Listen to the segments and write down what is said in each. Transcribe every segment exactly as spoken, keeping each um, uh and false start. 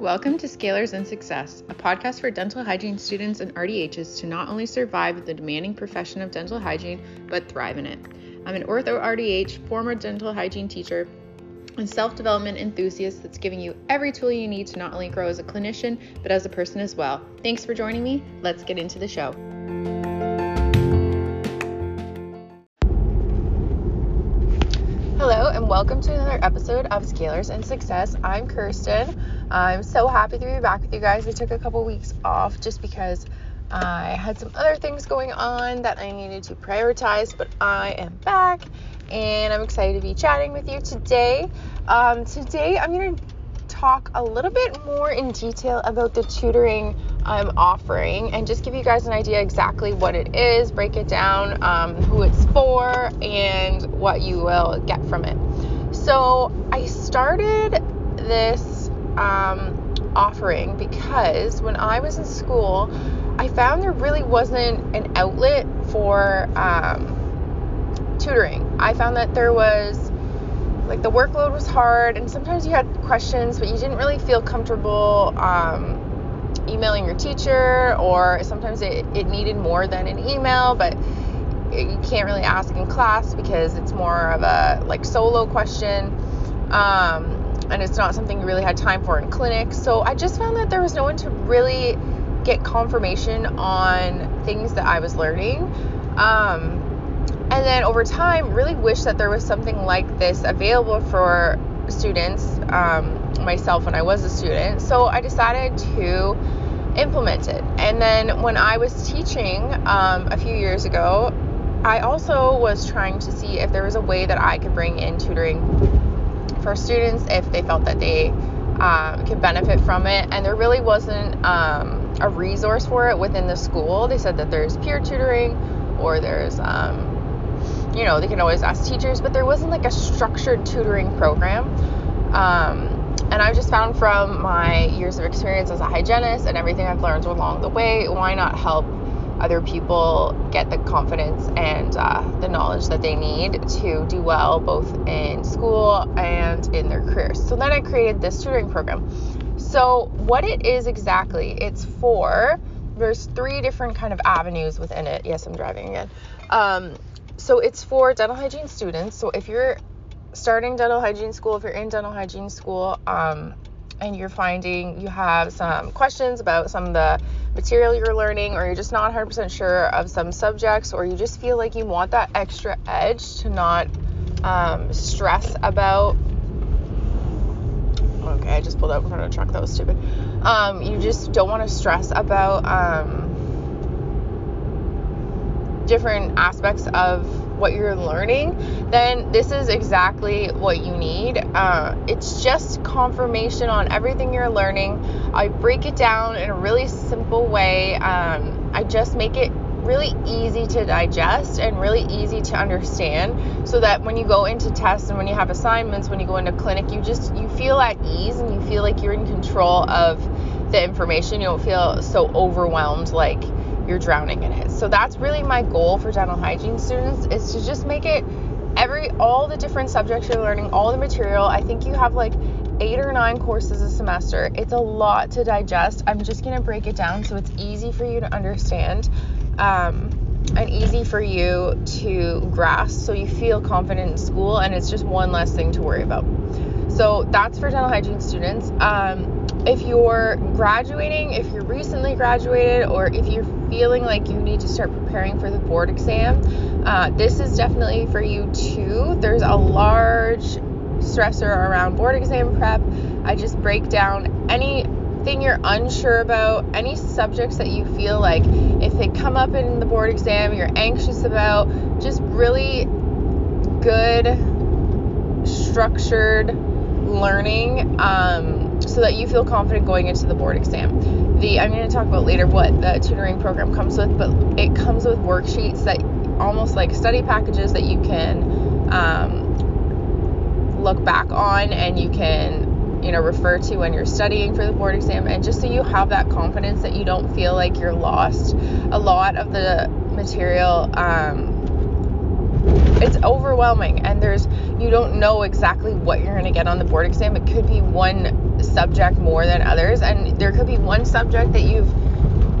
Welcome to Scalers and Success, a podcast for dental hygiene students and R D Hs to not only survive the demanding profession of dental hygiene, but thrive in it. I'm an ortho R D H, former dental hygiene teacher, and self-development enthusiast that's giving you every tool you need to not only grow as a clinician, but as a person as well. Thanks for joining me. Let's get into the show. Hello and welcome to another episode of Scalers and Success. I'm Kirsten. I'm so happy to be back with you guys. I took a couple weeks off just because I had some other things going on that I needed to prioritize, but I am back and I'm excited to be chatting with you today. Um, today I'm going to talk a little bit more in detail about the tutoring I'm offering and just give you guys an idea exactly what it is, break it down, um, who it's for, and what you will get from it. So I started this um, offering because when I was in school, I found there really wasn't an outlet for um, tutoring. I found that there was, like, the workload was hard, and sometimes you had questions, but you didn't really feel comfortable um, emailing your teacher, or sometimes it, it needed more than an email, but it, you can't really ask in class because it's more of a like solo question, um, and it's not something you really had time for in clinic. So I just found that there was no one to really get confirmation on things that I was learning, um, and then over time really wish that there was something like this available for students, um, myself when I was a student. So I decided to implement it. And then when I was teaching um, a few years ago, I also was trying to see if there was a way that I could bring in tutoring for students if they felt that they um, could benefit from it. And there really wasn't um, a resource for it within the school. They said that there's peer tutoring, or there's um, you know, they can always ask teachers, but there wasn't like a structured tutoring program. Um, And I've just found from my years of experience as a hygienist and everything I've learned along the way, why not help other people get the confidence and uh, the knowledge that they need to do well, both in school and in their careers. So then I created this tutoring program. So what it is exactly, it's for, there's three different kind of avenues within it. Yes, I'm driving again. Um, so it's for dental hygiene students. So if you're starting dental hygiene school, if you're in dental hygiene school, um, and you're finding you have some questions about some of the material you're learning, or you're just not one hundred percent sure of some subjects, or you just feel like you want that extra edge to not um, stress about, okay, I just pulled out in front of a truck, that was stupid, um, you just don't want to stress about um, different aspects of what you're learning, then this is exactly what you need. Uh, it's just confirmation on everything you're learning. I break it down in a really simple way. Um, I just make it really easy to digest and really easy to understand, so that when you go into tests and when you have assignments, when you go into clinic, you just, you feel at ease and you feel like you're in control of the information. You don't feel so overwhelmed, like you're drowning in it. So that's really my goal for dental hygiene students, is to just make it every, all the different subjects you're learning, all the material. I think you have like eight or nine courses a semester. It's a lot to digest. I'm just going to break it down so it's easy for you to understand, um, and easy for you to grasp, so you feel confident in school, and it's just one less thing to worry about. So that's for dental hygiene students. Um, If you're graduating, if you're recently graduated, or if you're feeling like you need to start preparing for the board exam, uh, this is definitely for you too. There's a large stressor around board exam prep. I just break down anything you're unsure about, any subjects that you feel like if they come up in the board exam, you're anxious about. Just really good, structured learning, um, so that you feel confident going into the board exam. The I'm going to talk about later what the tutoring program comes with, but it comes with worksheets that almost like study packages that you can um, look back on, and you can, you know, refer to when you're studying for the board exam, and just so you have that confidence that you don't feel like you're lost. A lot of the material, um, it's overwhelming, and there's you don't know exactly what you're going to get on the board exam. It could be one subject more than others, and there could be one subject that you've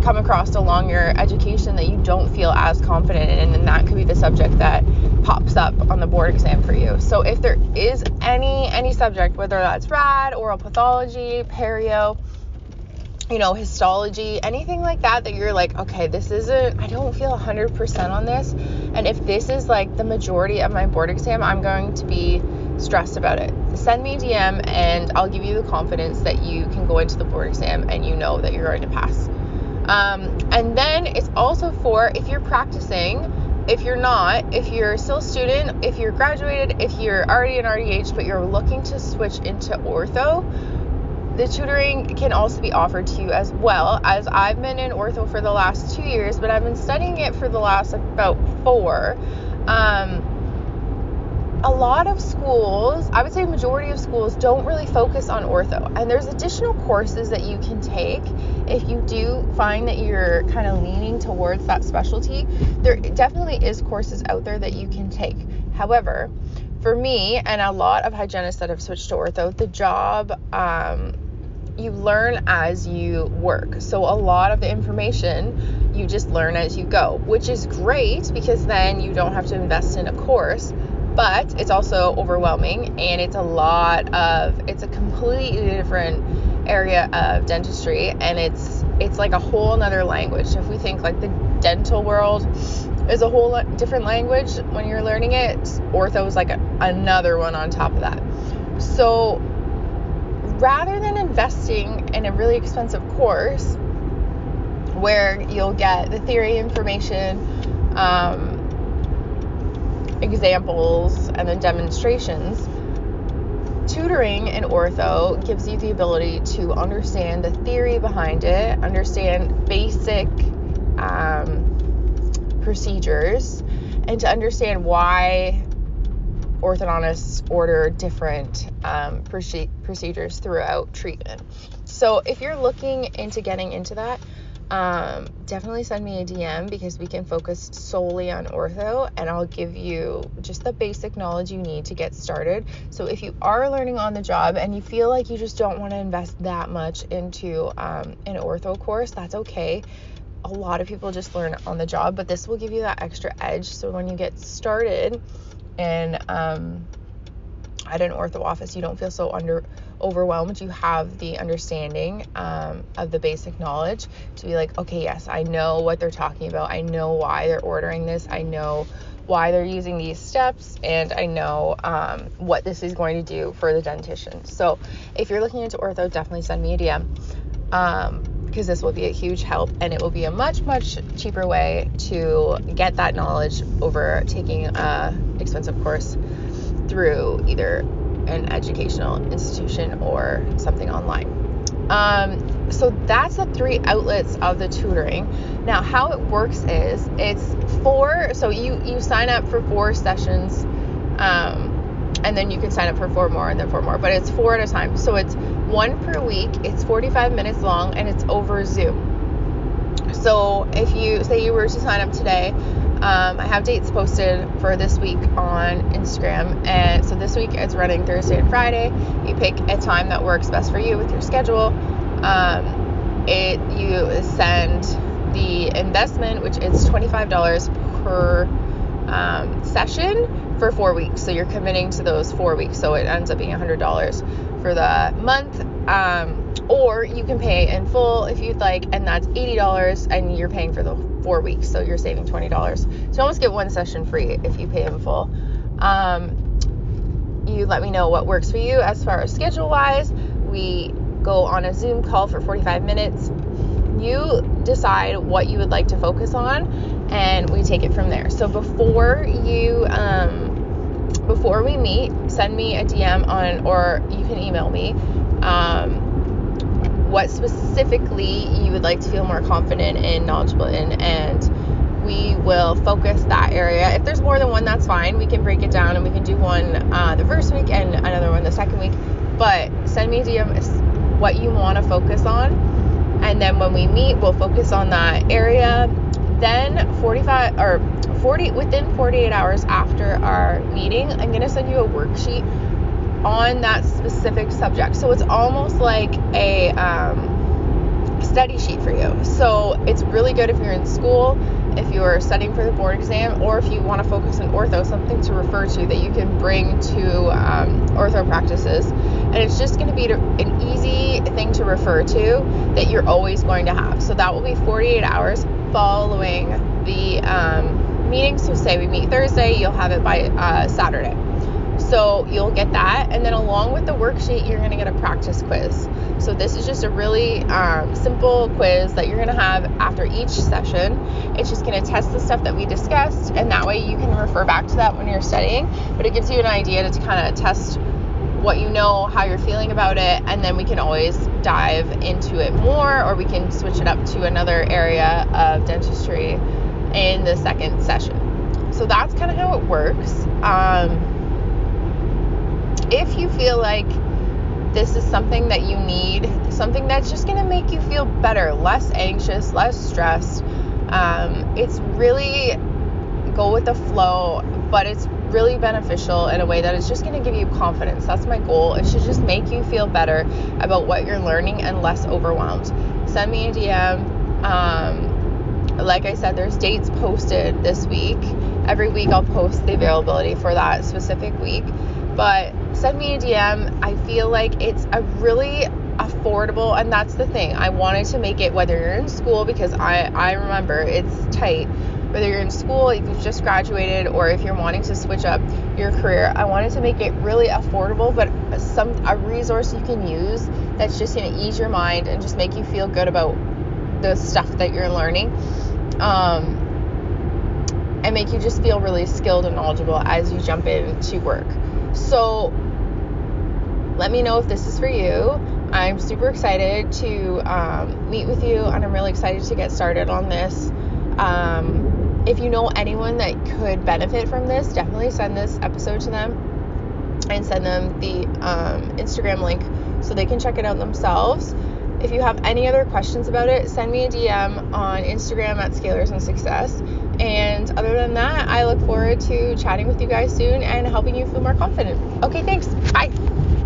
come across along your education that you don't feel as confident in, and then that could be the subject that pops up on the board exam for you. So if there is any any subject, whether that's rad, oral pathology, perio, you know, histology, anything like that, that you're like, okay, this isn't, I don't feel one hundred percent on this, and if this is like the majority of my board exam, I'm going to be stressed about it, send me a D M and I'll give you the confidence that you can go into the board exam and you know that you're going to pass. Um, and then it's also for if you're practicing, if you're not, if you're still a student, if you're graduated, if you're already an R D H but you're looking to switch into ortho, the tutoring can also be offered to you as well. As I've been in ortho for the last two years, but I've been studying it for the last about four. Um, a lot of schools, I would say majority of schools, don't really focus on ortho. And there's additional courses that you can take if you do find that you're kind of leaning towards that specialty. There definitely is courses out there that you can take. However, for me and a lot of hygienists that have switched to ortho, the job, um, you learn as you work. So a lot of the information you just learn as you go, which is great because then you don't have to invest in a course, but it's also overwhelming, and it's a lot of, it's a completely different area of dentistry, and it's, it's like a whole nother language. If we think like the dental world is a whole different language when you're learning it, ortho is like a, another one on top of that. So rather than investing in a really expensive course where you'll get the theory information, um, examples, and then demonstrations, tutoring in ortho gives you the ability to understand the theory behind it, understand basic um, procedures, and to understand why orthodontists order different um, procedures throughout treatment. So if you're looking into getting into that, Um, definitely send me a D M because we can focus solely on ortho, and I'll give you just the basic knowledge you need to get started. So if you are learning on the job and you feel like you just don't want to invest that much into um, an ortho course, that's okay. A lot of people just learn on the job, but this will give you that extra edge. So when you get started and um, at an ortho office, you don't feel so under overwhelmed. You have the understanding um, of the basic knowledge to be like, okay, yes, I know what they're talking about. I know why they're ordering this. I know why they're using these steps, and I know um, what this is going to do for the dentition. So if you're looking into ortho, definitely send me a D M um, because this will be a huge help, and it will be a much, much cheaper way to get that knowledge over taking an expensive course through either an educational institution or something online. Um, so that's the three outlets of the tutoring. Now, how it works is it's four. So you, you sign up for four sessions, um, and then you can sign up for four more and then four more, but it's four at a time. So it's one per week, it's forty-five minutes long, and it's over Zoom. So if you say you were to sign up today, Um, I have dates posted for this week on Instagram, and so this week it's running Thursday and Friday. You pick a time that works best for you with your schedule. Um, it you send the investment, which is twenty-five dollars per um, session for four weeks. So you're committing to those four weeks. So it ends up being one hundred dollars for the month. Um, or you can pay in full if you'd like, and that's eighty dollars, and you're paying for the four weeks, so you're saving twenty dollars. So you almost get one session free if you pay in full. Um, you let me know what works for you as far as schedule-wise. We go on a Zoom call for forty-five minutes. You decide what you would like to focus on, and we take it from there. So before you... Um, before we meet, send me a D M on, or you can email me, um, what specifically you would like to feel more confident and knowledgeable in, and we will focus that area. If there's more than one, that's fine. We can break it down, and we can do one uh, the first week and another one the second week, but send me a D M what you want to focus on, and then when we meet, we'll focus on that area. Then 45 or forty within forty-eight hours after our meeting, I'm going to send you a worksheet on that specific subject. So it's almost like a um, study sheet for you. So it's really good if you're in school, if you're studying for the board exam, or if you want to focus on ortho, something to refer to that you can bring to um, ortho practices. And it's just going to be an easy thing to refer to that you're always going to have. So that will be forty-eight hours following the um, meeting. So say we meet Thursday, you'll have it by uh, Saturday. So you'll get that. And then along with the worksheet, you're going to get a practice quiz. So this is just a really um, simple quiz that you're going to have after each session. It's just going to test the stuff that we discussed. And that way you can refer back to that when you're studying. But it gives you an idea to kind of test what you know, how you're feeling about it. And then we can always dive into it more, or we can switch it up to another area of dentistry in the second session. So that's kind of how it works. Um, If you feel like this is something that you need, something that's just going to make you feel better, less anxious, less stressed, um, it's really go with the flow, but it's really beneficial in a way that it's just going to give you confidence. That's my goal. It should just make you feel better about what you're learning and less overwhelmed. Send me a D M. Um, like I said, there's dates posted this week. Every week I'll post the availability for that specific week, but send me a D M. I feel like it's a really affordable, and that's the thing. I wanted to make it, whether you're in school, because I, I remember it's tight, whether you're in school, if you've just graduated, or if you're wanting to switch up your career, I wanted to make it really affordable, but some a resource you can use that's just going to ease your mind and just make you feel good about the stuff that you're learning, um, and make you just feel really skilled and knowledgeable as you jump into work. So let me know if this is for you. I'm super excited to um, meet with you, and I'm really excited to get started on this. Um, if you know anyone that could benefit from this, definitely send this episode to them and send them the um, Instagram link so they can check it out themselves. If you have any other questions about it, send me a D M on Instagram at Scalers and Success. And other than that, I look forward to chatting with you guys soon and helping you feel more confident. Okay, thanks. Bye.